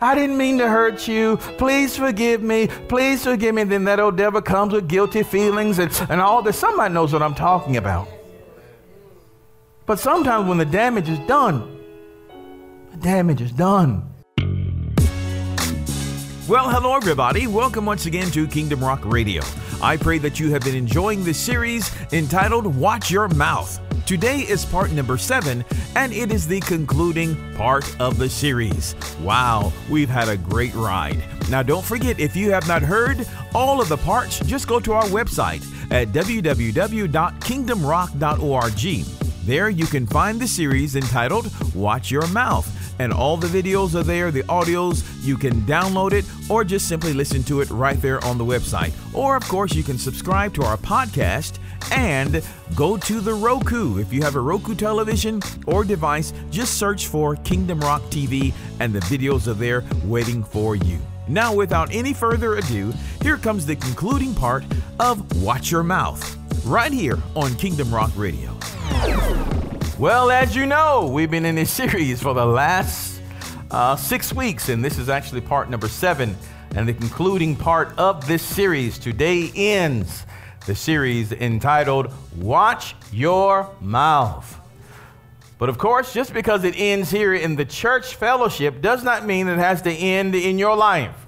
I didn't mean to hurt you. Please forgive me. Please forgive me. And then that old devil comes with guilty feelings and all this. Somebody knows what I'm talking about. But sometimes when the damage is done, the damage is done. Well, hello, everybody. Welcome once again to Kingdom Rock Radio. I pray that you have been enjoying this series entitled Watch Your Mouth. Today is part number 7, and it is the concluding part of the series. Wow, we've had a great ride. Now, don't forget, if you have not heard all of the parts, just go to our website at www.kingdomrock.org. There you can find the series entitled Watch Your Mouth, and all the videos are there, the audios. You can download it or just simply listen to it right there on the website. Or, of course, you can subscribe to our podcast and go to the Roku. If you have a Roku television or device, just search for Kingdom Rock TV and the videos are there waiting for you. Now, without any further ado, here comes the concluding part of Watch Your Mouth, right here on Kingdom Rock Radio. Well, as you know, we've been in this series for the last 6 weeks, and this is actually part number 7 and the concluding part of this series. Today ends the series entitled Watch Your Mouth. But of course, just because it ends here in the church fellowship does not mean it has to end in your life.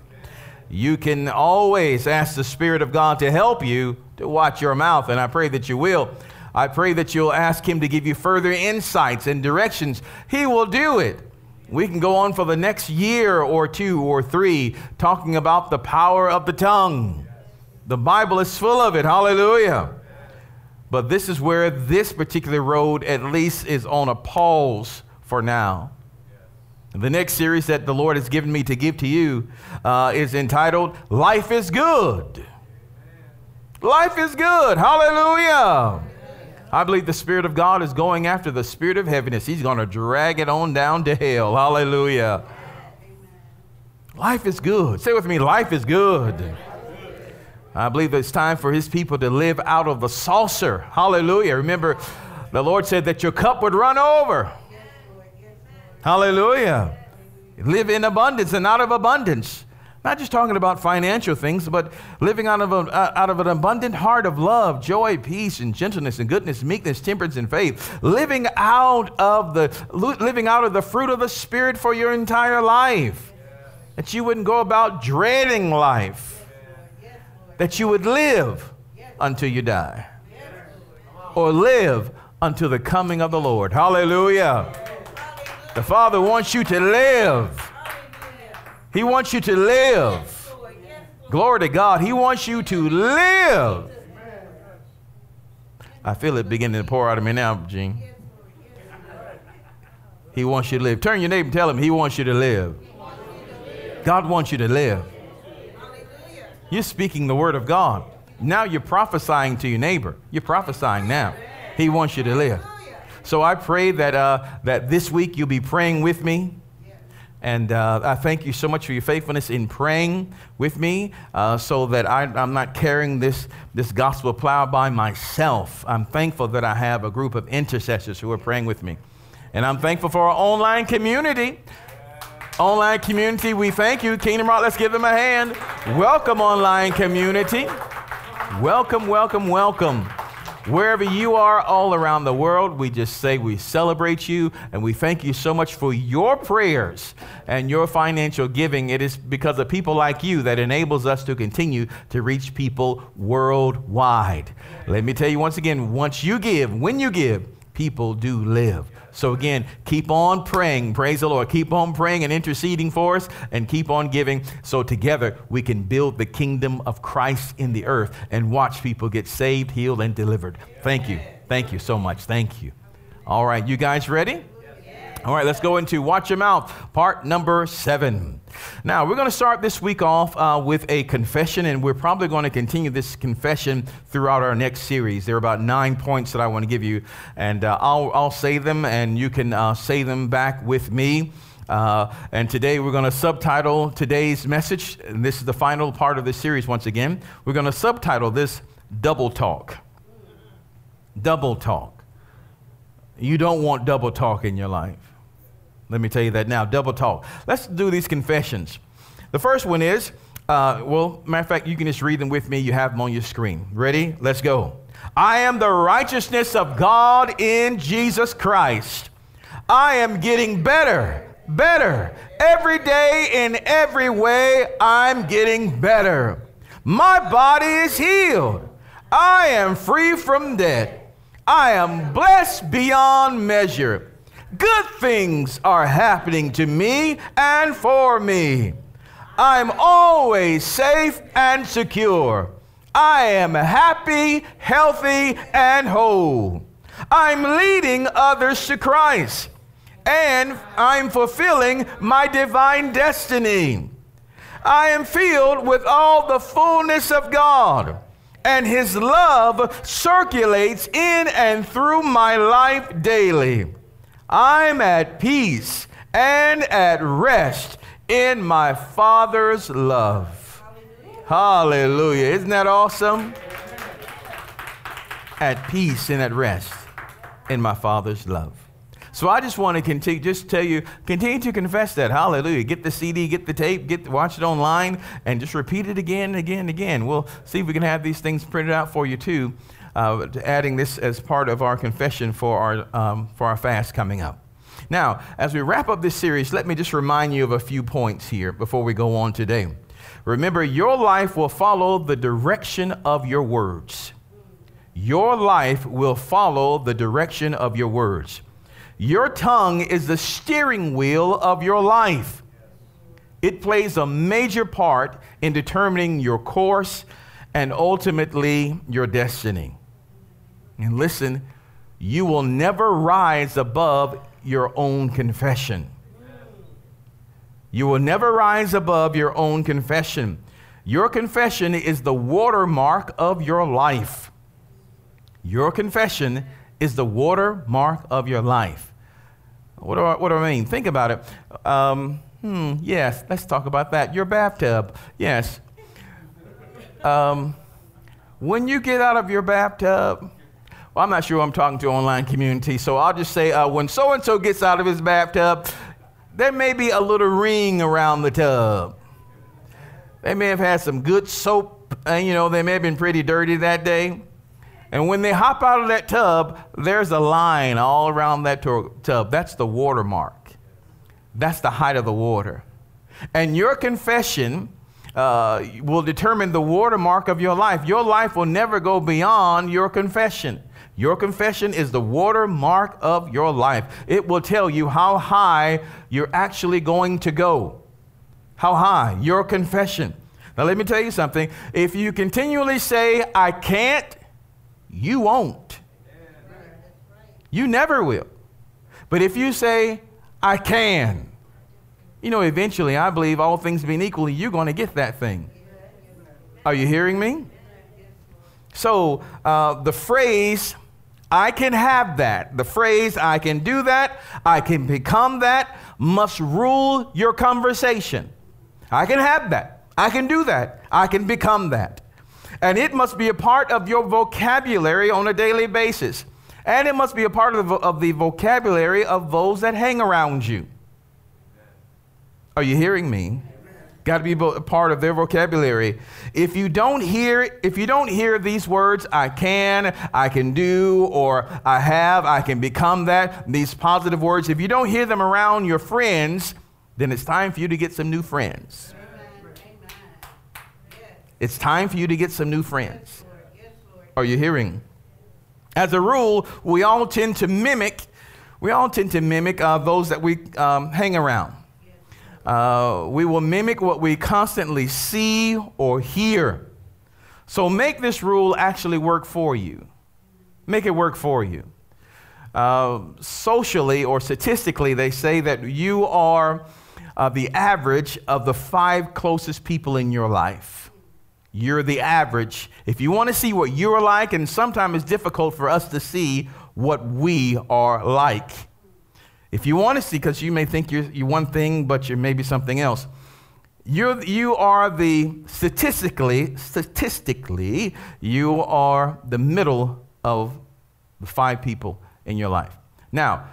You can always ask the Spirit of God to help you to watch your mouth, and I pray that you will. I pray that you'll ask Him to give you further insights and directions. He will do it. We can go on for the next year or 2 or 3 talking about the power of the tongue. The Bible is full of it. Hallelujah. But this is where this particular road at least is on a pause for now. The next series that the Lord has given me to give to you is entitled Life is Good. Life is good. Hallelujah. I believe the Spirit of God is going after the spirit of heaviness. He's going to drag it on down to hell. Hallelujah. Life is good. Say with me, life is good. I believe it's time for His people to live out of the saucer. Hallelujah. Remember, the Lord said that your cup would run over. Hallelujah. Live in abundance and out of abundance. Not just talking about financial things, but living out of an abundant heart of love, joy, peace, and gentleness, and goodness, meekness, temperance, and faith. Living out of the fruit of the Spirit for your entire life. That you wouldn't go about dreading life. That you would live until you die, or live until the coming of the Lord. Hallelujah. The Father wants you to live. He wants you to live. Glory to God. He wants you to live. I feel it beginning to pour out of me now, Gene. He wants you to live. Turn your neighbor and tell him He wants you to live. God wants you to live. You're speaking the word of God. Now you're prophesying to your neighbor. You're prophesying now. He wants you to live. So I pray that this week you'll be praying with me. And I thank you so much for your faithfulness in praying with me so that I'm not carrying this gospel plow by myself. I'm thankful that I have a group of intercessors who are praying with me. And I'm thankful for our online community. Online community, we thank you. Kingdom Rock, let's give them a hand. Welcome, online community. Welcome, welcome, welcome. Wherever you are all around the world, we just say we celebrate you and we thank you so much for your prayers and your financial giving. It is because of people like you that enables us to continue to reach people worldwide. Let me tell you once again, once you give, when you give, people do live. So again, keep on praying. Praise the Lord. Keep on praying and interceding for us and keep on giving. So together we can build the kingdom of Christ in the earth and watch people get saved, healed, and delivered. Thank you. Thank you so much. Thank you. All right. You guys ready? All right. Let's go into Watch Your Mouth, part number 7. Now, we're going to start this week off with a confession, and we're probably going to continue this confession throughout our next series. There are about 9 points that I want to give you, and I'll say them, and you can say them back with me. And today we're going to subtitle today's message. And this is the final part of this series once again. We're going to subtitle this Double Talk. Double talk. You don't want double talk in your life. Let me tell you that now. Double talk. Let's do these confessions. The first one is, matter of fact, you can just read them with me. You have them on your screen. Ready? Let's go. I am the righteousness of God in Jesus Christ. I am getting better. Every day, in every way, I'm getting better. My body is healed. I am free from debt. I am blessed beyond measure. Good things are happening to me and for me. I'm always safe and secure. I am happy, healthy, and whole. I'm leading others to Christ, and I'm fulfilling my divine destiny. I am filled with all the fullness of God, and His love circulates in and through my life daily. I'm at peace and at rest in my Father's love. Hallelujah. Hallelujah. Isn't that awesome? At peace and at rest in my Father's love. So I just want to continue to confess that. Hallelujah. Get the CD, get the tape, watch it online, and just repeat it again and again and again. We'll see if we can have these things printed out for you too, adding this as part of our confession for our fast coming up. Now, as we wrap up this series, let me just remind you of a few points here before we go on today. Remember, your life will follow the direction of your words. Your life will follow the direction of your words. Your tongue is the steering wheel of your life. It plays a major part in determining your course and ultimately your destiny. And listen, you will never rise above your own confession. You will never rise above your own confession. Your confession is the watermark of your life. Your confession is the watermark of your life. What do I mean? Think about it. Yes, let's talk about that. Your bathtub. Yes. When you get out of your bathtub, well, I'm not sure who I'm talking to online community, so I'll just say when so-and-so gets out of his bathtub, there may be a little ring around the tub. They may have had some good soap, and they may have been pretty dirty that day. And when they hop out of that tub, there's a line all around that tub. That's the watermark. That's the height of the water. And your confession will determine the watermark of your life. Your life will never go beyond your confession. Your confession is the watermark of your life. It will tell you how high you're actually going to go. How high? Your confession. Now, let me tell you something. If you continually say, I can't, you won't. You never will. But if you say, I can, eventually, I believe all things being equal, you're going to get that thing. Are you hearing me? So the phrase, I can have that, the phrase, I can do that, I can become that, must rule your conversation. I can have that. I can do that. I can become that. And it must be a part of your vocabulary on a daily basis. And it must be a part of the vocabulary of those that hang around you. Are you hearing me? Got to be a part of their vocabulary. If you don't hear these words, I can do, or I have, I can become that, these positive words, if you don't hear them around your friends, then it's time for you to get some new friends. Amen. It's time for you to get some new friends. Are you hearing? As a rule, we all tend to mimic those that we hang around. We will mimic what we constantly see or hear. So make this rule actually work for you. Make it work for you. Socially or statistically, they say that you are the average of the 5 closest people in your life. You're the average. If you want to see what you're like, and sometimes it's difficult for us to see what we are like. If you want to see, because you may think you're one thing, but you're maybe something else. You are the middle of the 5 people in your life. Now,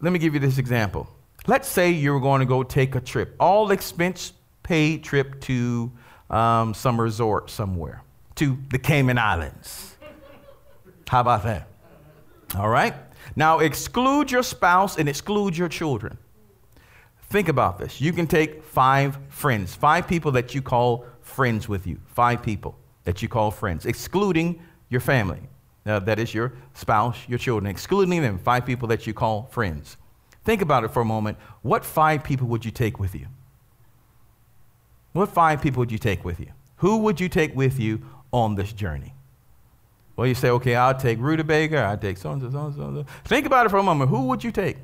let me give you this example. Let's say you're going to go take a trip, all expense paid trip to some resort somewhere, to the Cayman Islands. How about that? All right. Now exclude your spouse and exclude your children. Think about this. You can take 5 friends, 5 people that you call friends with you, 5 people that you call friends, excluding your family. That is your spouse, your children, excluding them, 5 people that you call friends. Think about it for a moment. What 5 people would you take with you? What 5 people would you take with you? Who would you take with you on this journey? Well, you say, okay, I'll take Rutabaker, I'll take so-and-so, so-and-so, so-and-so. Think about it for a moment. Who would you take?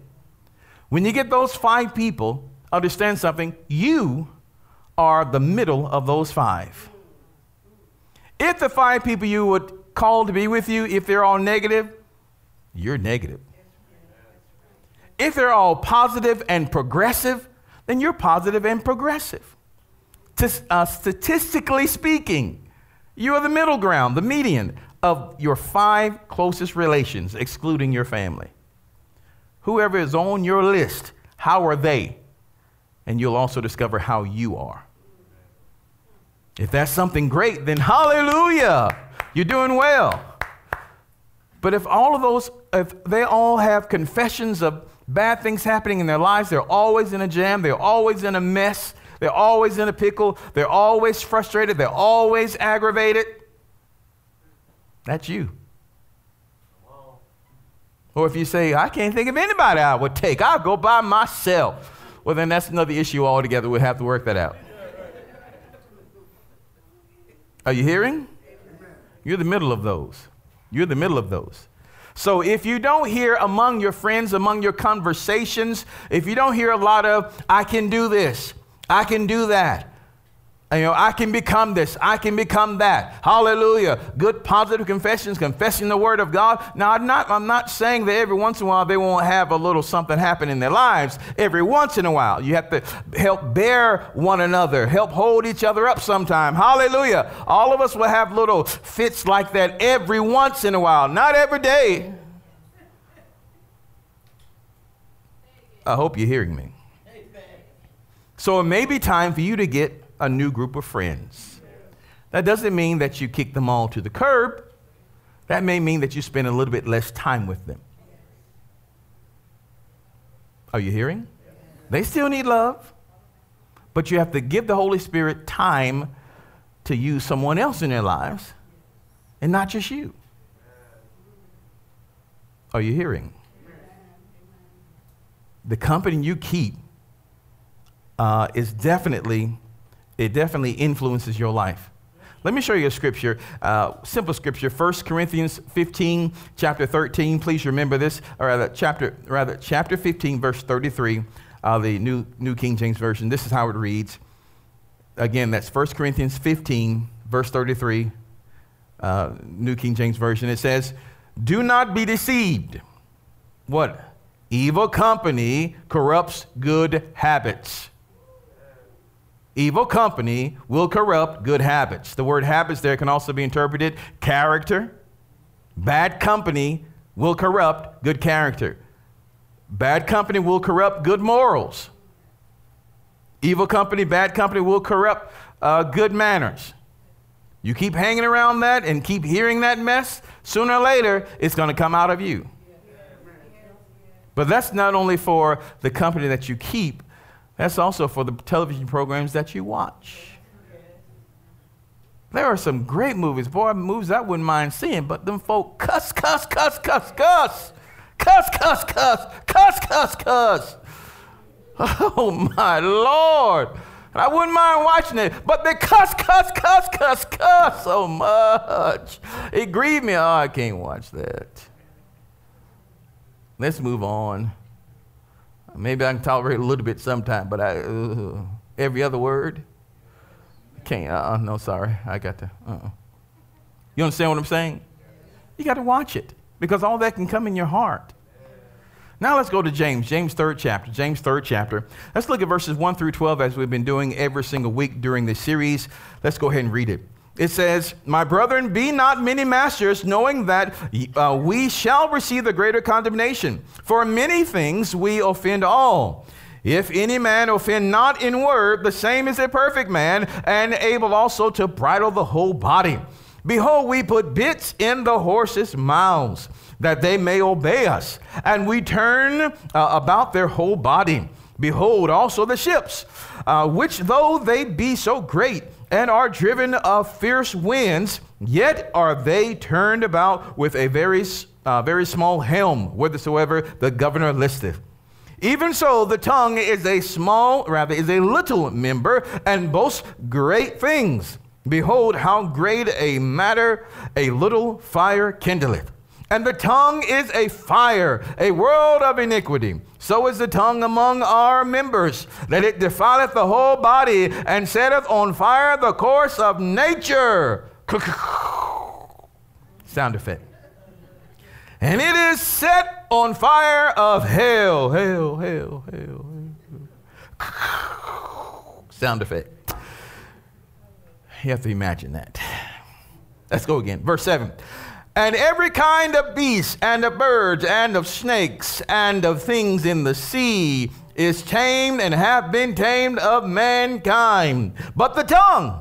When you get those 5 people, understand something. You are the middle of those 5. If the 5 people you would call to be with you, if they're all negative, you're negative. If they're all positive and progressive, then you're positive and progressive. Statistically speaking, you are the middle ground, the median of your 5 closest relations, excluding your family. Whoever is on your list, how are they? And you'll also discover how you are. If that's something great, then hallelujah, you're doing well. But if all of those, if they all have confessions of bad things happening in their lives, they're always in a jam, they're always in a mess, they're always in a pickle, they're always frustrated, they're always aggravated, that's you. Or if you say, I can't think of anybody I would take, I'll go by myself. Well, then that's another issue altogether. We'll have to work that out. Are you hearing? You're the middle of those. You're the middle of those. So if you don't hear among your friends, among your conversations, if you don't hear a lot of, I can do this, I can do that, you know, I can become this, I can become that, hallelujah, good positive confessions, confessing the word of God. Now, I'm not saying that every once in a while they won't have a little something happen in their lives. Every once in a while, you have to help bear one another, help hold each other up sometime, hallelujah. All of us will have little fits like that every once in a while, not every day. I hope you're hearing me. So it may be time for you to get a new group of friends. That doesn't mean that you kick them all to the curb. That may mean that you spend a little bit less time with them. Are you hearing? They still need love, but you have to give the Holy Spirit time to use someone else in their lives and not just you. Are you hearing? The company you keep definitely influences your life. Let me show you a scripture, simple scripture, 1 Corinthians 15, chapter 13. Please remember this, or chapter 15, verse 33, the New King James Version. This is how it reads. Again, that's 1 Corinthians 15, verse 33, New King James Version. It says, do not be deceived. What? Evil company corrupts good habits. Evil company will corrupt good habits. The word habits there can also be interpreted character. Bad company will corrupt good character. Bad company will corrupt good morals. Evil company, bad company will corrupt good manners. You keep hanging around that and keep hearing that mess, sooner or later, it's going to come out of you. But that's not only for the company that you keep, that's also for the television programs that you watch. There are some great movies. Boy, movies I wouldn't mind seeing, but them folk cuss. Oh, my Lord. And I wouldn't mind watching it, but they cuss so much. It grieved me. Oh, I can't watch that. Let's move on. Maybe I can tolerate a little bit sometime, but every other word? Can't, no, sorry. I got to, You understand what I'm saying? You got to watch it because all that can come in your heart. Now let's go to James, James 3rd chapter. Let's look at verses 1 through 12 as we've been doing every single week during this series. Let's go ahead and read it. It says, my brethren, be not many masters, knowing that we shall receive the greater condemnation. For many things we offend all. If any man offend not in word, the same is a perfect man, and able also to bridle the whole body. Behold, we put bits in the horses' mouths, that they may obey us, and we turn about their whole body. Behold also the ships, which though they be so great, and are driven of fierce winds, yet are they turned about with a very small helm, whithersoever the governor listeth. Even so, the tongue is a little member, and boasts great things. Behold, how great a matter a little fire kindleth. And the tongue is a fire, a world of iniquity. So is the tongue among our members, that it defileth the whole body, and setteth on fire the course of nature. Sound effect. And it is set on fire of hell. Hell, hell, hell. Sound effect. You have to imagine that. Let's go again. Verse 7. And every kind of beast, and of birds, and of snakes, and of things in the sea is tamed and hath been tamed of mankind. But the tongue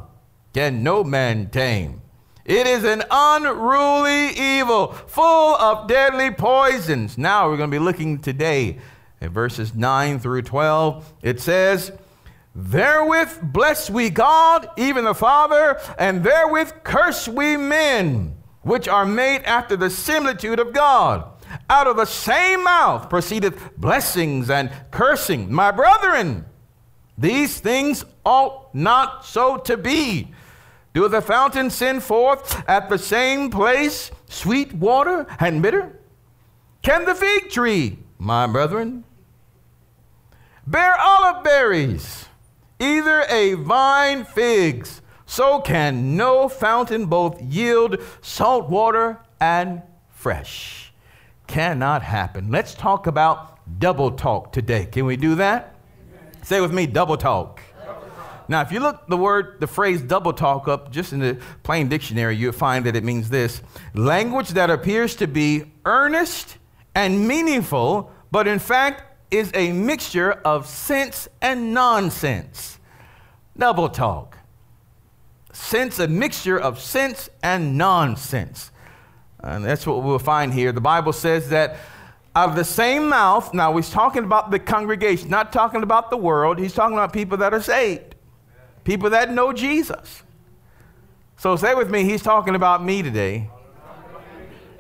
can no man tame. It is an unruly evil, full of deadly poisons. Now we're going to be looking today at verses 9 through 12. It says, Therewith bless we God, even the Father, and therewith curse we men, which are made after the similitude of God. Out of the same mouth proceedeth blessings and cursing. My brethren, these things ought not so to be. Doeth the fountain send forth at the same place sweet water and bitter? Can the fig tree, my brethren, bear olive berries, either a vine figs? So can no fountain both yield salt water and fresh. Cannot happen. Let's talk about double talk today. Can we do that? Amen. Say with me, double talk. Double talk. Now, if you look the phrase double talk up just in the plain dictionary, you'll find that it means this: language that appears to be earnest and meaningful, but in fact is a mixture of sense and nonsense. Double talk. Sense, a mixture of sense and nonsense. And that's what we'll find here. The Bible says that out of the same mouth, now he's talking about the congregation, not talking about the world. He's talking about people that are saved, people that know Jesus. So say with me, he's talking about me today.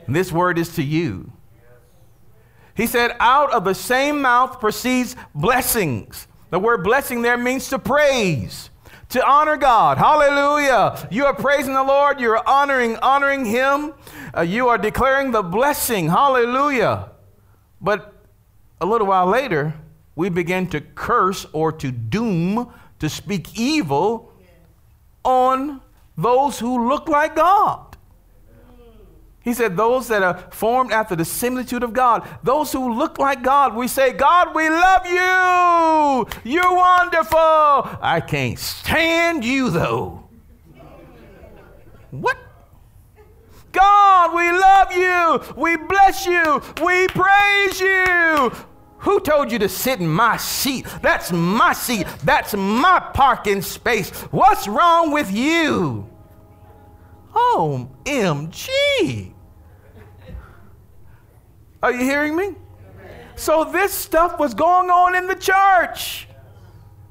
And this word is to you. He said, out of the same mouth proceeds blessings. The word blessing there means to praise, to honor God. Hallelujah. You are praising the Lord. You're honoring him. You are declaring the blessing. Hallelujah. But a little while later, we begin to curse or to doom, to speak evil on those who look like God. He said those that are formed after the similitude of God, those who look like God, we say, God, we love you. You're wonderful. I can't stand you, though. What? God, we love you. We bless you. We praise you. Who told you to sit in my seat? That's my seat. That's my parking space. What's wrong with you? OMG. Are you hearing me? So this stuff was going on in the church.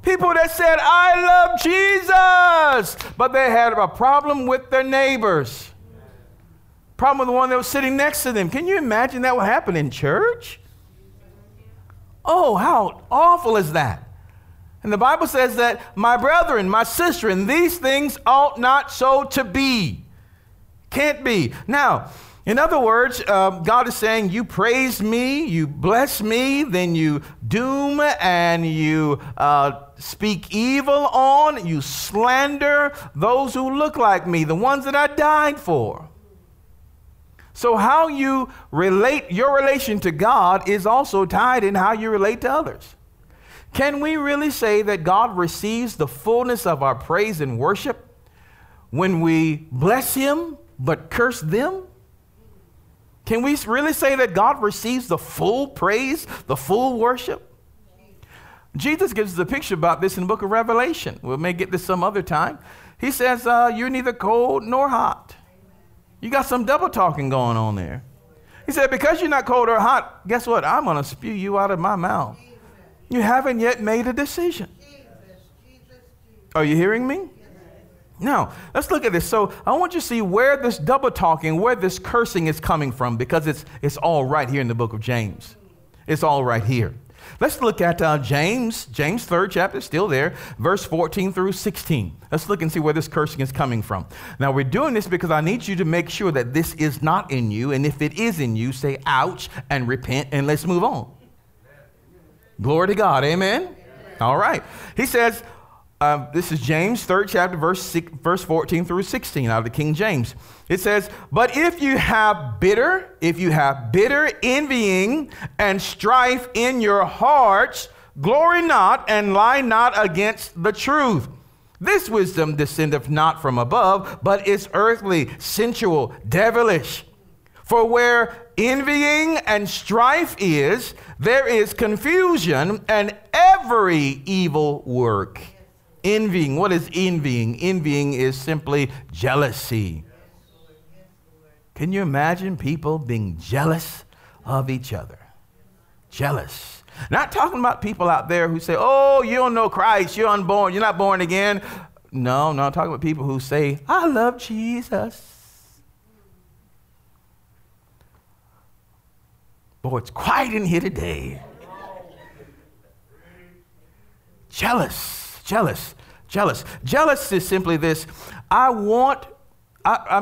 People that said, I love Jesus, but they had a problem with their neighbors. Problem with the one that was sitting next to them. Can you imagine that would happen in church? Oh, how awful is that? And the Bible says that, my brethren, my sister, and these things ought not so to be. Can't be. Now, in other words, God is saying, you praise me, you bless me, then you doom and you speak evil on, you slander those who look like me, the ones that I died for. So how you relate, your relation to God is also tied in how you relate to others. Can we really say that God receives the fullness of our praise and worship when we bless him but curse them? Can we really say that God receives the full praise, the full worship? Jesus gives us a picture about this in the book of Revelation. We may get this some other time. He says, you're neither cold nor hot. You got some double talking going on there. He said, because you're not cold or hot, guess what? I'm going to spew you out of my mouth. You haven't yet made a decision. Are you hearing me? Now, let's look at this. So I want you to see where this double talking, where this cursing is coming from, because it's all right here in the book of James. It's all right here. Let's look at James 3rd chapter, still there, verse 14 through 16. Let's look and see where this cursing is coming from. Now, we're doing this because I need you to make sure that this is not in you. And if it is in you, say, ouch, and repent, and let's move on. Glory to God. Amen. Amen. All right. He says, this is James 3rd chapter, verse 14 through 16 out of the King James. It says, but if you have bitter envying and strife in your hearts, glory not and lie not against the truth. This wisdom descendeth not from above, but is earthly, sensual, devilish. For where envying and strife is, there is confusion and every evil work. Envying. What is envying? Envying is simply jealousy. Can you imagine people being jealous of each other? Jealous. Not talking about people out there who say, oh, you don't know Christ. You're unborn. You're not born again. No, I'm talking about people who say, I love Jesus. Boy, it's quiet in here today. Jealous. Jealous. Jealous. Jealous is simply this. I'm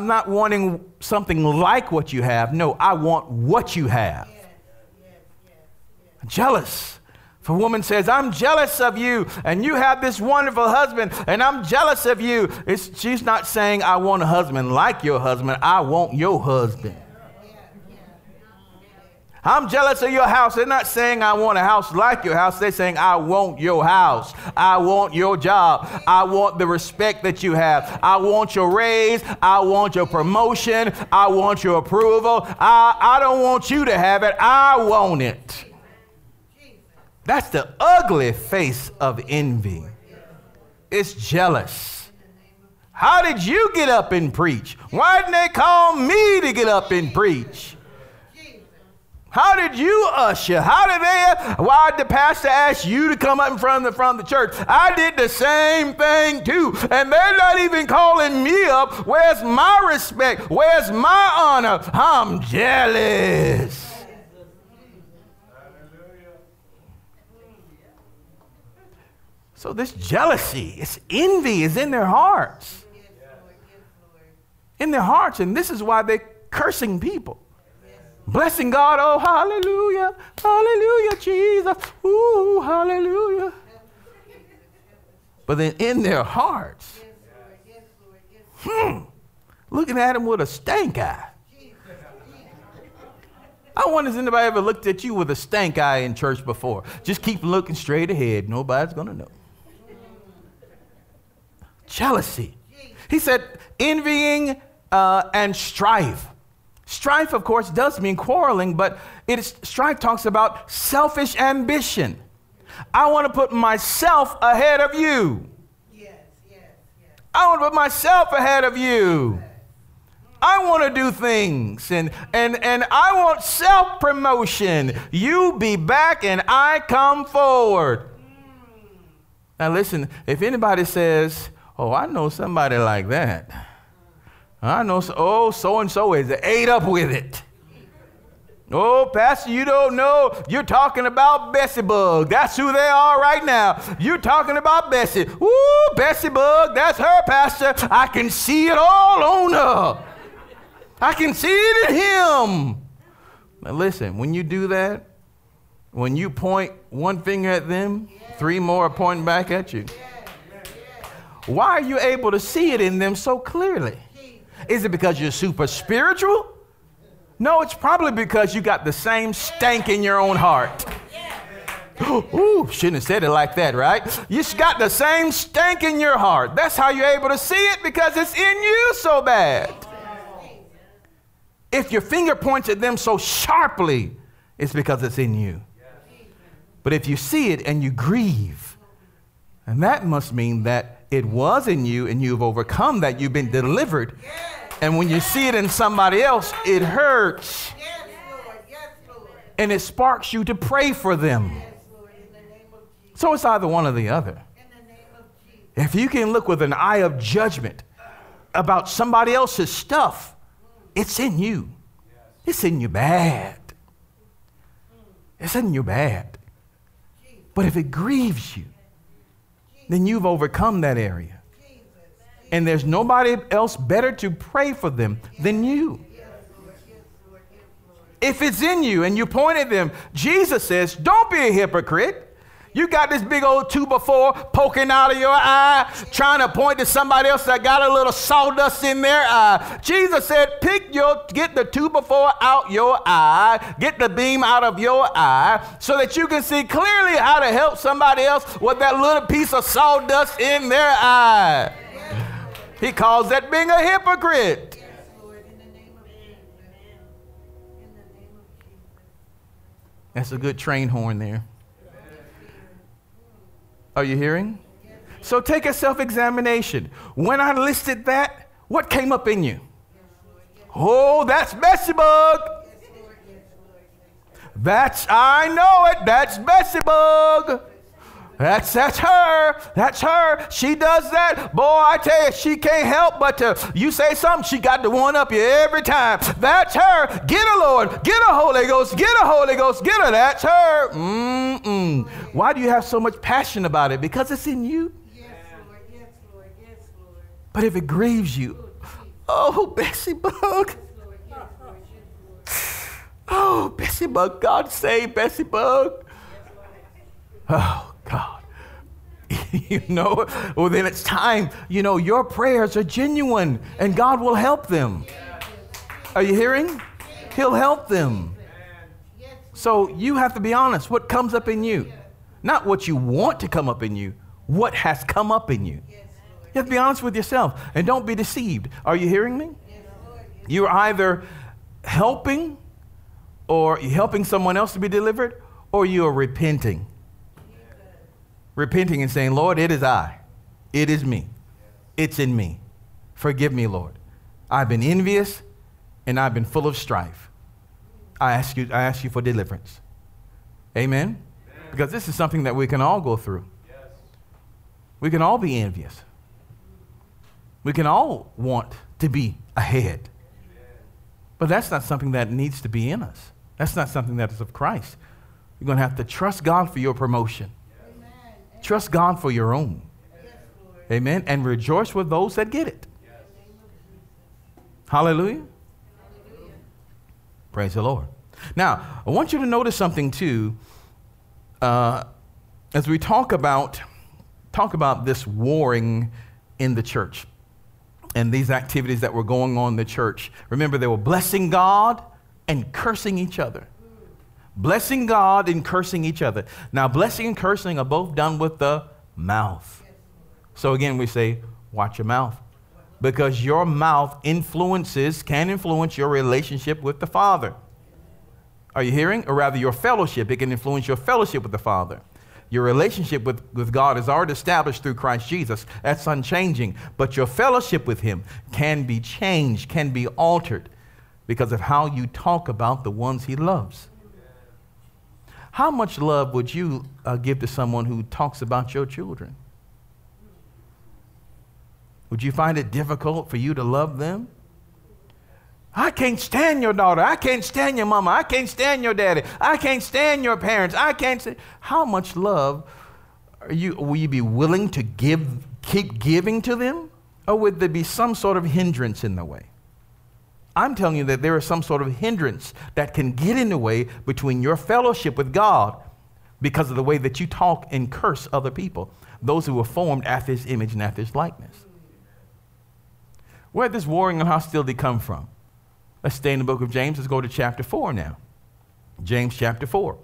not wanting something like what you have. No, I want what you have. Jealous. If a woman says, I'm jealous of you, and you have this wonderful husband, and I'm jealous of you. She's not saying, I want a husband like your husband. I want your husband. I'm jealous of your house. They're not saying I want a house like your house. They're saying I want your house. I want your job. I want the respect that you have. I want your raise. I want your promotion. I want your approval. I don't want you to have it. I want it. That's the ugly face of envy. It's jealous. How did you get up and preach? Why didn't they call me to get up and preach? How did you usher? Why did the pastor ask you to come up in front of the church? I did the same thing too. And they're not even calling me up. Where's my respect? Where's my honor? I'm jealous. So this jealousy, it's envy is in their hearts. In their hearts. And this is why they're cursing people. Blessing God, oh, hallelujah, hallelujah, Jesus, ooh, hallelujah. But then in their hearts, looking at him with a stank eye. I wonder if anybody ever looked at you with a stank eye in church before. Just keep looking straight ahead. Nobody's going to know. Jealousy. He said, envying and strife. Strife, of course, does mean quarreling, but strife talks about selfish ambition. I want to put myself ahead of you. Yes, yes, yes. I want to put myself ahead of you. Yes. I want to do things, and I want self-promotion. You be back, and I come forward. Now, listen, if anybody says, oh, I know somebody like that. I know, oh, so-and-so is ate up with it. Oh, pastor, you don't know. You're talking about Bessie Bug. That's who they are right now. You're talking about Bessie. Ooh, Bessie Bug, that's her, pastor. I can see it all on her. I can see it in him. Now, listen, when you do that, when you point one finger at them, three more are pointing back at you. Why are you able to see it in them so clearly? Is it because you're super spiritual? No, it's probably because you got the same stank in your own heart. Ooh, shouldn't have said it like that, right? You got the same stank in your heart. That's how you're able to see it, because it's in you so bad. If your finger points at them so sharply, it's because it's in you. But if you see it and you grieve, and that must mean that it was in you and you've overcome that, you've been delivered. Yes. And when you see it in somebody else, it hurts. Yes, Lord. Yes, Lord. And it sparks you to pray for them. Yes, Lord. In the name of Jesus. So it's either one or the other. In the name of Jesus. If you can look with an eye of judgment about somebody else's stuff, it's in you. Yes. It's in you bad. It's in you bad. But if it grieves you, then you've overcome that area. And there's nobody else better to pray for them than you. If it's in you and you point at them, Jesus says, don't be a hypocrite. You got this big old 2x4 poking out of your eye, trying to point to somebody else that got a little sawdust in their eye. Jesus said, get the 2x4 out your eye, get the beam out of your eye, so that you can see clearly how to help somebody else with that little piece of sawdust in their eye. He calls that being a hypocrite. That's a good train horn there. Are you hearing? Yes. So take a self-examination. When I listed that, what came up in you? Yes, Lord, yes. Oh, that's Bessie Bug. Yes, Lord, yes, Lord, yes. I know it. That's Bessie Bug. That's her. That's her. She does that. Boy, I tell you, she can't help but to, you say something, she got the one up you every time. That's her. Get her, Lord. Get her, Holy Ghost. Get her, Holy Ghost. Get her. That's her. Mm-mm. Why do you have so much passion about it? Because it's in you. Yes, Lord. Yes, Lord. Yes, Lord. But if it grieves you, oh, Bessie Bug. Oh, Bessie Bug. God save Bessie Bug. Oh. God, you know, well, then it's time, you know, your prayers are genuine and God will help them. Are you hearing? He'll help them. So you have to be honest. What comes up in you? Not what you want to come up in you. What has come up in you? You have to be honest with yourself and don't be deceived. Are you hearing me? You're either helping or you're helping someone else to be delivered, or you are repenting. Repenting and saying, Lord, it is I. It is me. It's in me. Forgive me, Lord. I've been envious and I've been full of strife. I ask you for deliverance. Amen? Amen. Because this is something that we can all go through. Yes. We can all be envious. We can all want to be ahead. Amen. But that's not something that needs to be in us. That's not something that is of Christ. You're going to have to trust God for your promotion. Trust God for your own. Yes, amen. And rejoice with those that get it. Yes. Hallelujah. Hallelujah. Praise the Lord. Now, I want you to notice something too. As we talk about this warring in the church and these activities that were going on in the church. Remember, they were blessing God and cursing each other. Blessing God and cursing each other. Now, blessing and cursing are both done with the mouth. So again, we say, watch your mouth, because your mouth can influence your relationship with the Father. Are you hearing? Or rather, your fellowship. It can influence your fellowship with the Father. Your relationship with God is already established through Christ Jesus. That's unchanging. But your fellowship with Him can be changed, can be altered because of how you talk about the ones He loves. How much love would you give to someone who talks about your children? Would you find it difficult for you to love them? I can't stand your daughter. I can't stand your mama. I can't stand your daddy. I can't stand your parents. I can't stand. How much love will you be willing to keep giving to them? Or would there be some sort of hindrance in the way? I'm telling you that there is some sort of hindrance that can get in the way between your fellowship with God because of the way that you talk and curse other people, those who were formed after His image and after His likeness. Where did this warring and hostility come from? Let's stay in the book of James. Let's go to chapter 4 now. James chapter 4.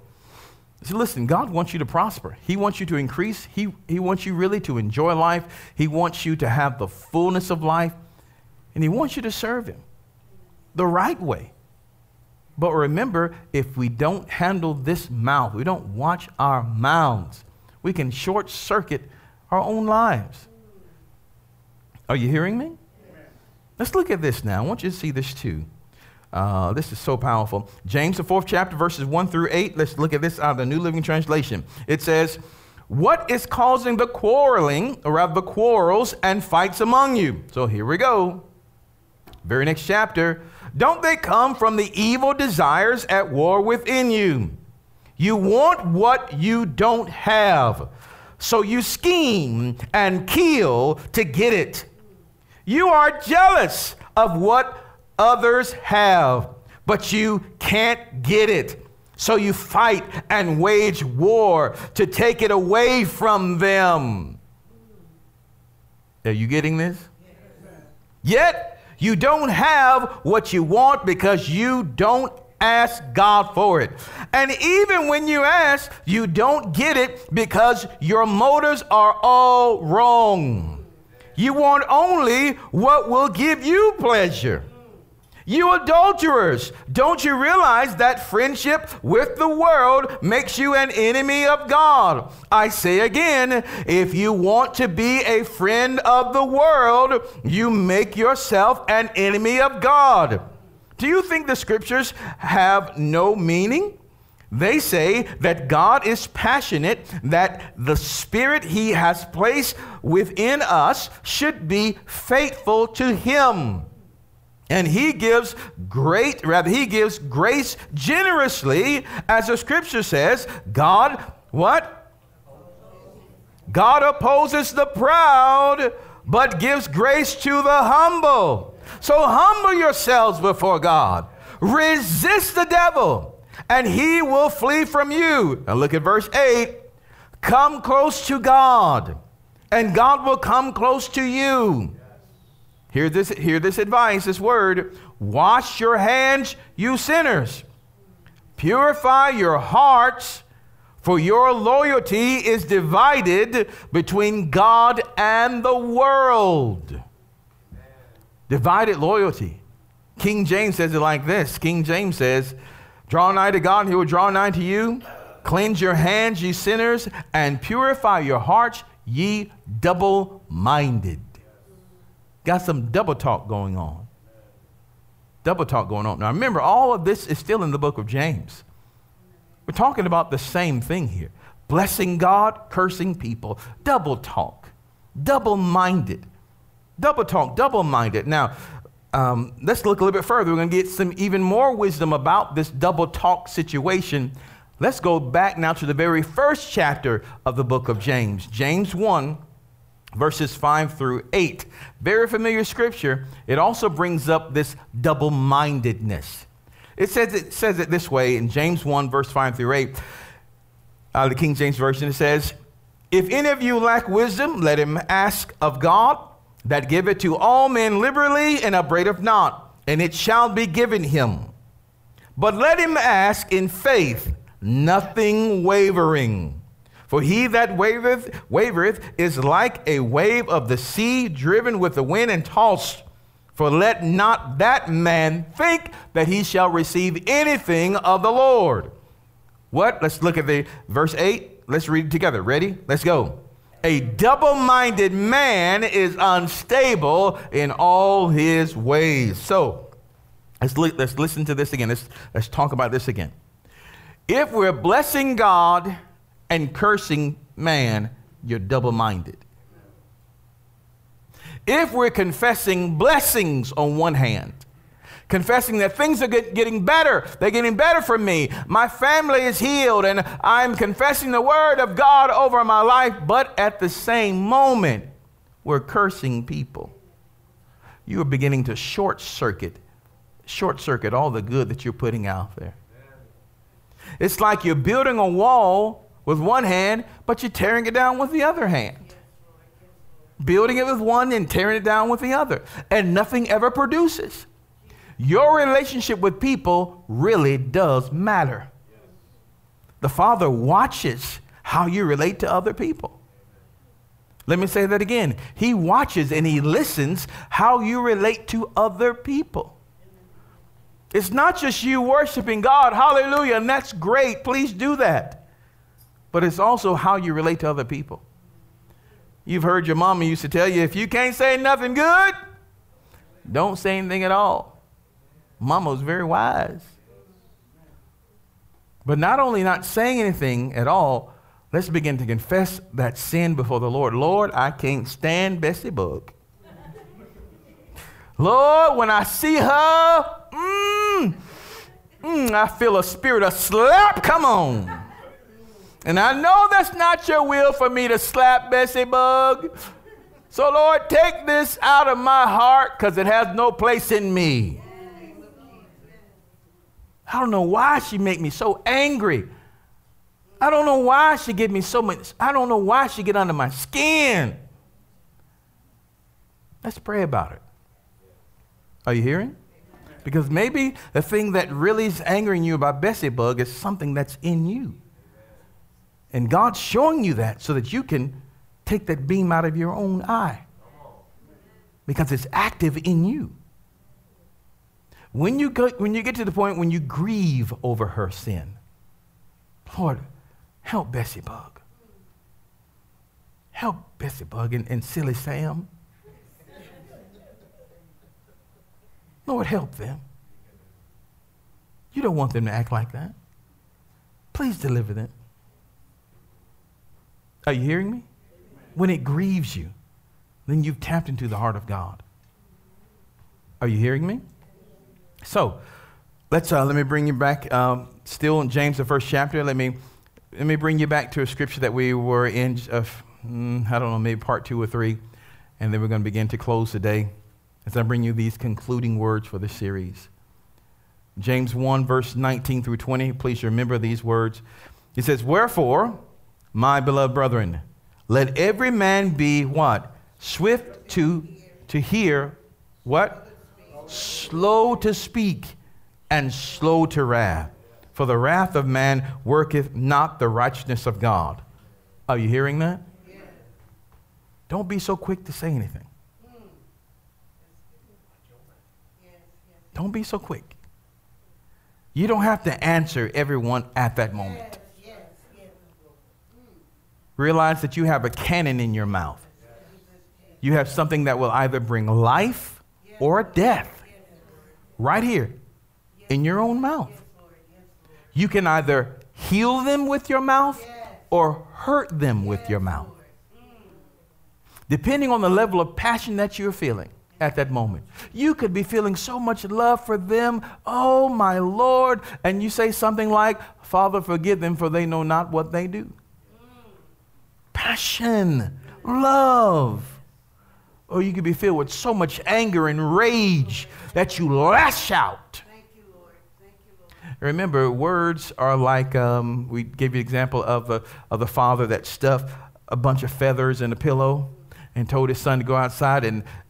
So listen, God wants you to prosper. He wants you to increase. He wants you really to enjoy life. He wants you to have the fullness of life, and He wants you to serve Him the right way. But remember, if we don't handle this mouth, we don't watch our mouths, we can short circuit our own lives. Are you hearing me? Amen. Let's look at this now. I want you to see this too. This is so powerful. James, the 4th chapter, verses 1-8. Let's look at this out of the New Living Translation. It says, what is causing the quarreling, or rather the quarrels and fights among you? So here we go. Very next chapter. Don't they come from the evil desires at war within you? You want what you don't have, so you scheme and kill to get it. You are jealous of what others have, but you can't get it, so you fight and wage war to take it away from them. Are you getting this? Yes. Yet you don't have what you want because you don't ask God for it. And even when you ask, you don't get it because your motives are all wrong. You want only what will give you pleasure. You adulterers, don't you realize that friendship with the world makes you an enemy of God? I say again, if you want to be a friend of the world, you make yourself an enemy of God. Do you think the scriptures have no meaning? They say that God is passionate, that the spirit he has placed within us should be faithful to him. And he gives grace generously, as the scripture says, God, what? God opposes the proud, but gives grace to the humble. So humble yourselves before God. Resist the devil, and he will flee from you. Now look at verse 8. Come close to God, and God will come close to you. Hear this advice, this word. Wash your hands, you sinners. Purify your hearts, for your loyalty is divided between God and the world. Divided loyalty. King James says it like this. King James says, draw nigh to God and he will draw nigh to you. Cleanse your hands, ye sinners, and purify your hearts, ye double-minded. Got some double talk going on. Double talk going on. Now remember, all of this is still in the book of James. We're talking about the same thing here. Blessing God, cursing people. Double talk. Double-minded. Double talk, double-minded. Now, let's look a little bit further. We're going to get some even more wisdom about this double talk situation. Let's go back now to the very 1st chapter of the book of James. James 1, verses 5-8. Very familiar scripture. It also brings up this double-mindedness. It says it this way in James 1, verse 5-8. The King James Version, it says, if any of you lack wisdom, let him ask of God, that giveth to all men liberally and upbraideth not, and it shall be given him. But let him ask in faith, nothing wavering. For he that wavereth is like a wave of the sea, driven with the wind and tossed. For let not that man think that he shall receive anything of the Lord. What? Let's look at the verse 8. Let's read it together. Ready? Let's go. A double-minded man is unstable in all his ways. So let's listen to this again. Let's talk about this again. If we're blessing God and cursing man, you're double-minded. If we're confessing blessings on one hand, confessing that things are getting better. They're getting better for me. My family is healed, and I'm confessing the word of God over my life, but at the same moment, we're cursing people. You are beginning to short circuit all the good that you're putting out there. It's like you're building a wall with one hand, but you're tearing it down with the other hand. Building it with one and tearing it down with the other, and nothing ever produces. Your relationship with people really does matter. The Father watches how you relate to other people. Let me say that again. He watches and he listens how you relate to other people. It's not just you worshiping God, hallelujah, and that's great, please do that. But it's also how you relate to other people. You've heard your mama used to tell you, if you can't say nothing good, don't say anything at all. Mama was very wise. But not only not saying anything at all, let's begin to confess that sin before the Lord. Lord, I can't stand Bessie Bug. Lord, when I see her, I feel a spirit of slap, come on. And I know that's not your will for me to slap Bessie Bug. So Lord, take this out of my heart because it has no place in me. I don't know why she make me so angry. I don't know why she give me so much. I don't know why she get under my skin. Let's pray about it. Are you hearing? Because maybe the thing that really is angering you about Bessie Bug is something that's in you. And God's showing you that so that you can take that beam out of your own eye. Because it's active in you. When you get to the point when you grieve over her sin, Lord, help Bessie Bug. Help Bessie Bug and Silly Sam. Lord, help them. You don't want them to act like that. Please deliver them. Are you hearing me? When it grieves you, then you've tapped into the heart of God. Are you hearing me? So, let me bring you back, still in James, the first chapter. Let me bring you back to a scripture that we were in, I don't know, maybe part 2 or 3, and then we're going to begin to close today as I bring you these concluding words for the series. James 1, verse 19 through 20, please remember these words. It says, wherefore, my beloved brethren, let every man be what? Swift to hear what? Slow to speak and slow to wrath, for the wrath of man worketh not the righteousness of God. Are you hearing that? Yes. Don't be so quick to say anything. Don't be so quick. You don't have to answer everyone at that moment. Realize that you have a cannon in your mouth. You have something that will either bring life or death. Right here, in your own mouth. You can either heal them with your mouth or hurt them with your mouth. Depending on the level of passion that you're feeling at that moment. You could be feeling so much love for them, oh my Lord, and you say something like, Father, forgive them for they know not what they do. Passion, love. Or you could be filled with so much anger and rage that you lash out. Thank you, Lord. Thank you, Lord. Remember, words are like, we gave you an example of the father that stuffed a bunch of feathers in a pillow and told his son to go outside,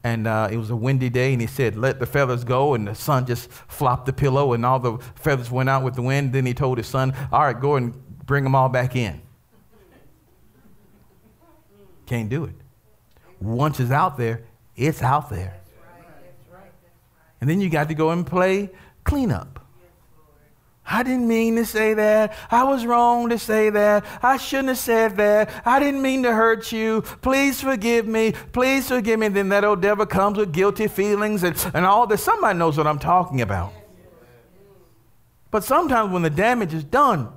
and it was a windy day, and he said, let the feathers go, and the son just flopped the pillow, and all the feathers went out with the wind. Then he told his son, all right, go and bring them all back in. Can't do it. Once it's out there, it's out there. That's right, that's right, that's right. And then you got to go and play cleanup. Yes, I didn't mean to say that. I was wrong to say that. I shouldn't have said that. I didn't mean to hurt you. Please forgive me. Please forgive me. And then that old devil comes with guilty feelings and all this. Somebody knows what I'm talking about. Yes, but sometimes when the damage is done,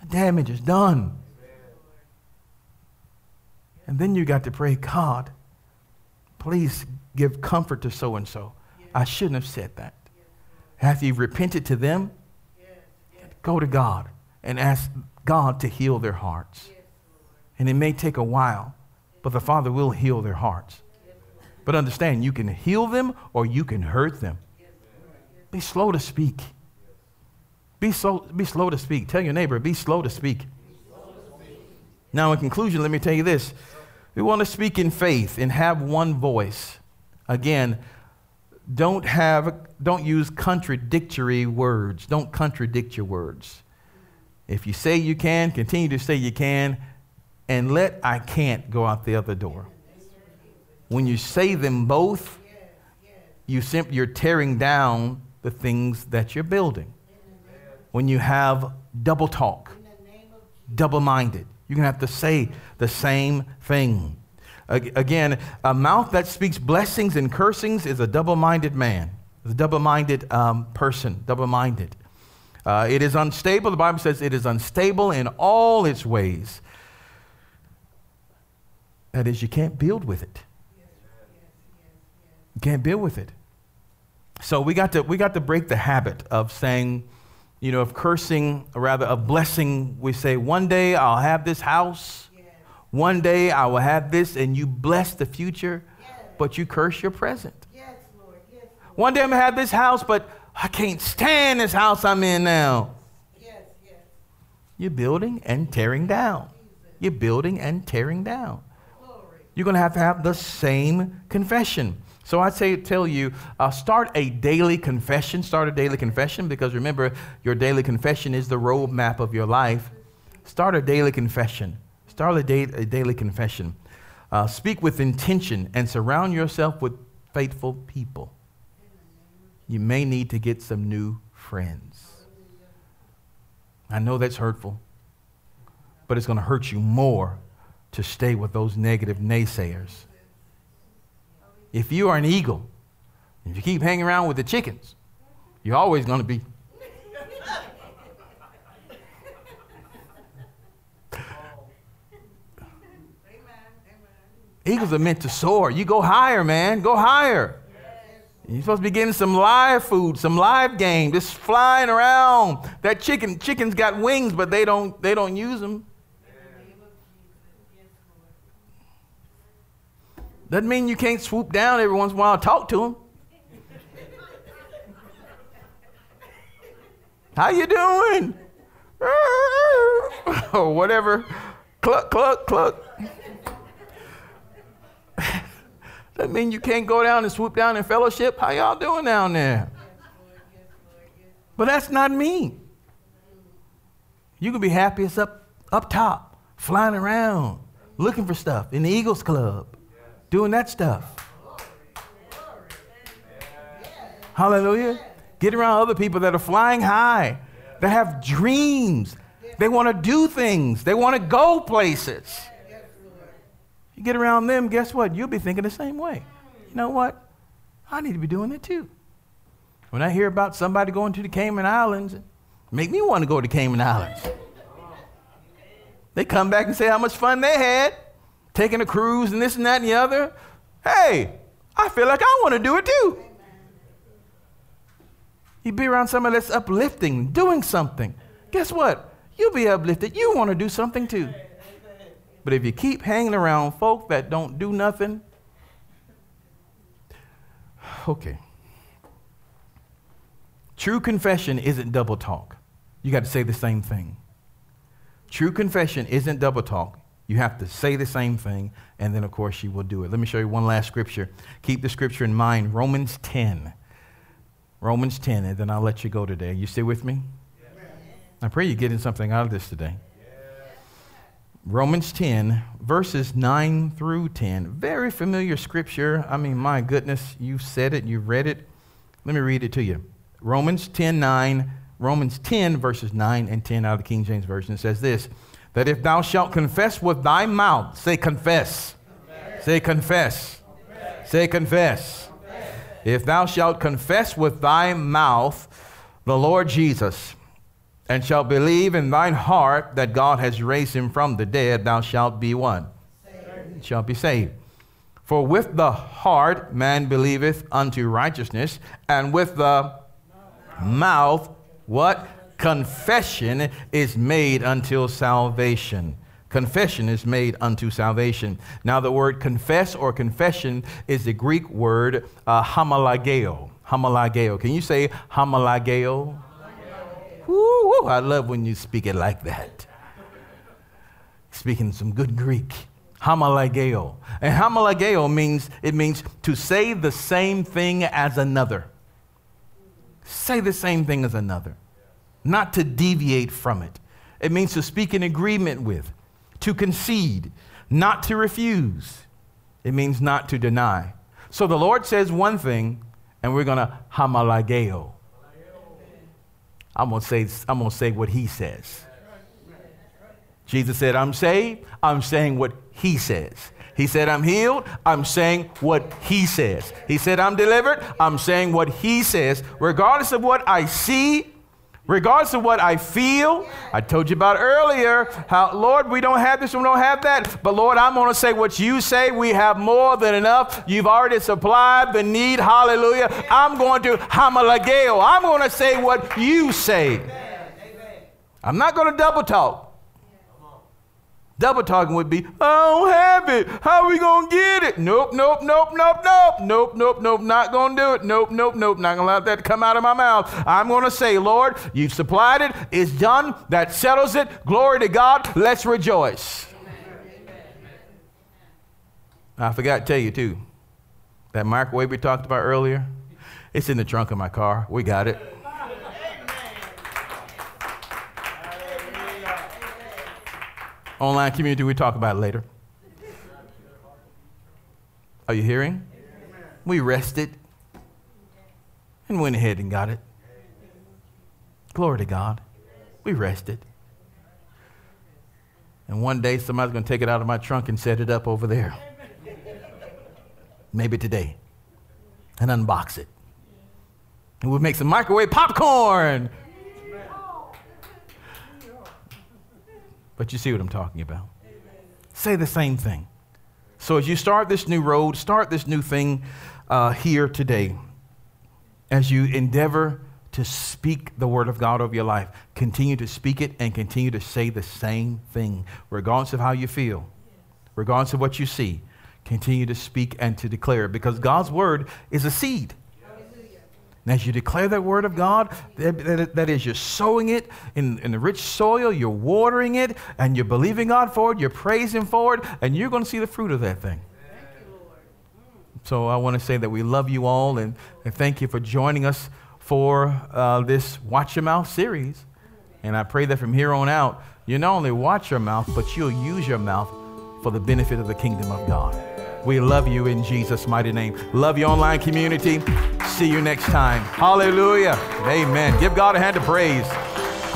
the damage is done. And then you got to pray, God, please give comfort to so-and-so. Yes. I shouldn't have said that. Yes. After you've repented to them, yes. Go to God and ask God to heal their hearts. Yes, and it may take a while, but the Father will heal their hearts. Yes, but understand, you can heal them or you can hurt them. Yes, be slow to speak. Yes. Be slow to speak. Tell your neighbor, be slow to speak. Now, in conclusion, let me tell you this. We want to speak in faith and have one voice. Again, don't use contradictory words. Don't contradict your words. If you say you can, continue to say you can, and let I can't go out the other door. When you say them both, you're tearing down the things that you're building. When you have double talk, double-minded, you're going to have to say the same thing. Again, a mouth that speaks blessings and cursings is a double-minded man, a double-minded person, double-minded. It is unstable. The Bible says it is unstable in all its ways. That is, you can't build with it. You can't build with it. So we got to break the habit of saying, you know, of cursing, or rather of blessing. We say, one day I'll have this house. One day I will have this, and you bless the future, but you curse your present. Yes, Lord. Yes, Lord. One day I'm going to have this house, but I can't stand this house I'm in now. Yes, yes. You're building and tearing down. You're building and tearing down. Glory. You're going to have the same confession. So I'd say, tell you, start a daily confession. Start a daily confession, because remember, your daily confession is the roadmap of your life. Start a daily confession. Start a daily confession. Speak with intention and surround yourself with faithful people. You may need to get some new friends. I know that's hurtful, but it's going to hurt you more to stay with those negative naysayers. If you are an eagle, and you keep hanging around with the chickens, you're always going to be. Eagles are meant to soar. You go higher, man. Go higher. You're supposed to be getting some live food, some live game, just flying around. That chicken's got wings, but they don't use them. Doesn't mean you can't swoop down every once in a while and talk to them. How you doing? Or whatever. Cluck, cluck, cluck. Doesn't mean you can't go down and swoop down and fellowship. How y'all doing down there? But that's not me. You can be happiest up top, flying around, looking for stuff in the Eagles Club. Doing that stuff. Hallelujah. Get around other people that are flying high, that have dreams. They want to do things. They want to go places. You get around them, guess what? You'll be thinking the same way. You know what? I need to be doing it too. When I hear about somebody going to the Cayman Islands, make me want to go to the Cayman Islands. They come back and say how much fun they had. Taking a cruise and this and that and the other. Hey, I feel like I want to do it too. Amen. You be around somebody that's uplifting, doing something. Guess what? You'll be uplifted. You want to do something too. But if you keep hanging around folk that don't do nothing, okay. True confession isn't double talk. You got to say the same thing. True confession isn't double talk. You have to say the same thing, and then, of course, you will do it. Let me show you one last scripture. Keep the scripture in mind, Romans 10. Romans 10, and then I'll let you go today. You stay with me? Yes. I pray you're getting something out of this today. Yes. Romans 10, verses 9 through 10. Very familiar scripture. I mean, my goodness, you've said it, you've read it. Let me read it to you. Romans 10, verses 9 and 10 out of the King James Version. It says this. That if thou shalt confess with thy mouth, say confess. Confess. Say confess. Confess. Say confess. Confess. If thou shalt confess with thy mouth the Lord Jesus, and shalt believe in thine heart that God has raised him from the dead, thou shalt be what? Saved. Shalt be saved. For with the heart man believeth unto righteousness, and with the mouth what? Confession is made until salvation. Confession is made unto salvation. Now, the word confess or confession is the Greek word hamalageo. Hamalageo. Can you say hamalageo? Woo! I love when you speak it like that. Speaking some good Greek. Hamalageo. And hamalageo means to say the same thing as another. Say the same thing as another. Not to deviate from it. It means to speak in agreement with, to concede, not to refuse. It means not to deny. So the Lord says one thing, and we're going to hamalageo. I'm gonna say what he says. Jesus said, I'm saved. I'm saying what he says. He said, I'm healed. I'm saying what he says. He said, I'm delivered. I'm saying what he says. Regardless of what I see, regardless of what I feel, I told you about earlier how, Lord, we don't have this, we don't have that. But Lord, I'm going to say what you say. We have more than enough. You've already supplied the need. Hallelujah. I'm going to hamalageo. I'm going to say what you say. I'm not going to double talk. Double talking would be, I don't have it. How are we going to get it? Nope. Not going to do it. Nope. Not going to let that come out of my mouth. I'm going to say, Lord, you've supplied it. It's done. That settles it. Glory to God. Let's rejoice. Amen. I forgot to tell you, too, that microwave we talked about earlier, it's in the trunk of my car. We got it. Online community, we talk about it later. Are you hearing? Amen. We rested and went ahead and got it. Glory to God. We rested. And one day somebody's going to take it out of my trunk and set it up over there. Maybe today. And unbox it. And we'll make some microwave popcorn. But you see what I'm talking about. Amen. Say the same thing. So as you start this new road, start this new thing here today, as you endeavor to speak the word of God over your life, continue to speak it and continue to say the same thing, regardless of how you feel, regardless of what you see, continue to speak and to declare it, because God's word is a seed. And as you declare that word of God, that is, you're sowing it in the rich soil, you're watering it, and you're believing God for it, you're praising for it, and you're going to see the fruit of that thing. Thank you, Lord. So I want to say that we love you all, and thank you for joining us for this Watch Your Mouth series. And I pray that from here on out, you not only watch your mouth, but you'll use your mouth for the benefit of the kingdom of God. We love you in Jesus' mighty name. Love you, online community. See you next time. Hallelujah. Amen. Give God a hand of praise.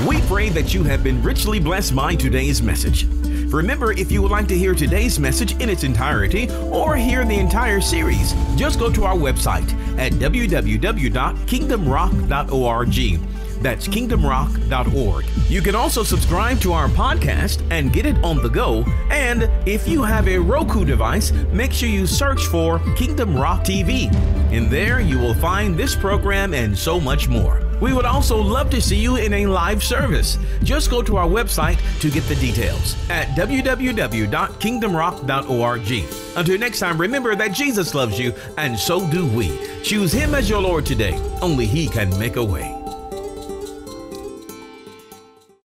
We pray that you have been richly blessed by today's message. Remember, if you would like to hear today's message in its entirety or hear the entire series, just go to our website at www.kingdomrock.org. That's kingdomrock.org. You can also subscribe to our podcast and get it on the go. And if you have a Roku device, make sure you search for Kingdom Rock TV. In there, you will find this program and so much more. We would also love to see you in a live service. Just go to our website to get the details at www.kingdomrock.org. Until next time, remember that Jesus loves you, and so do we. Choose Him as your Lord today. Only He can make a way.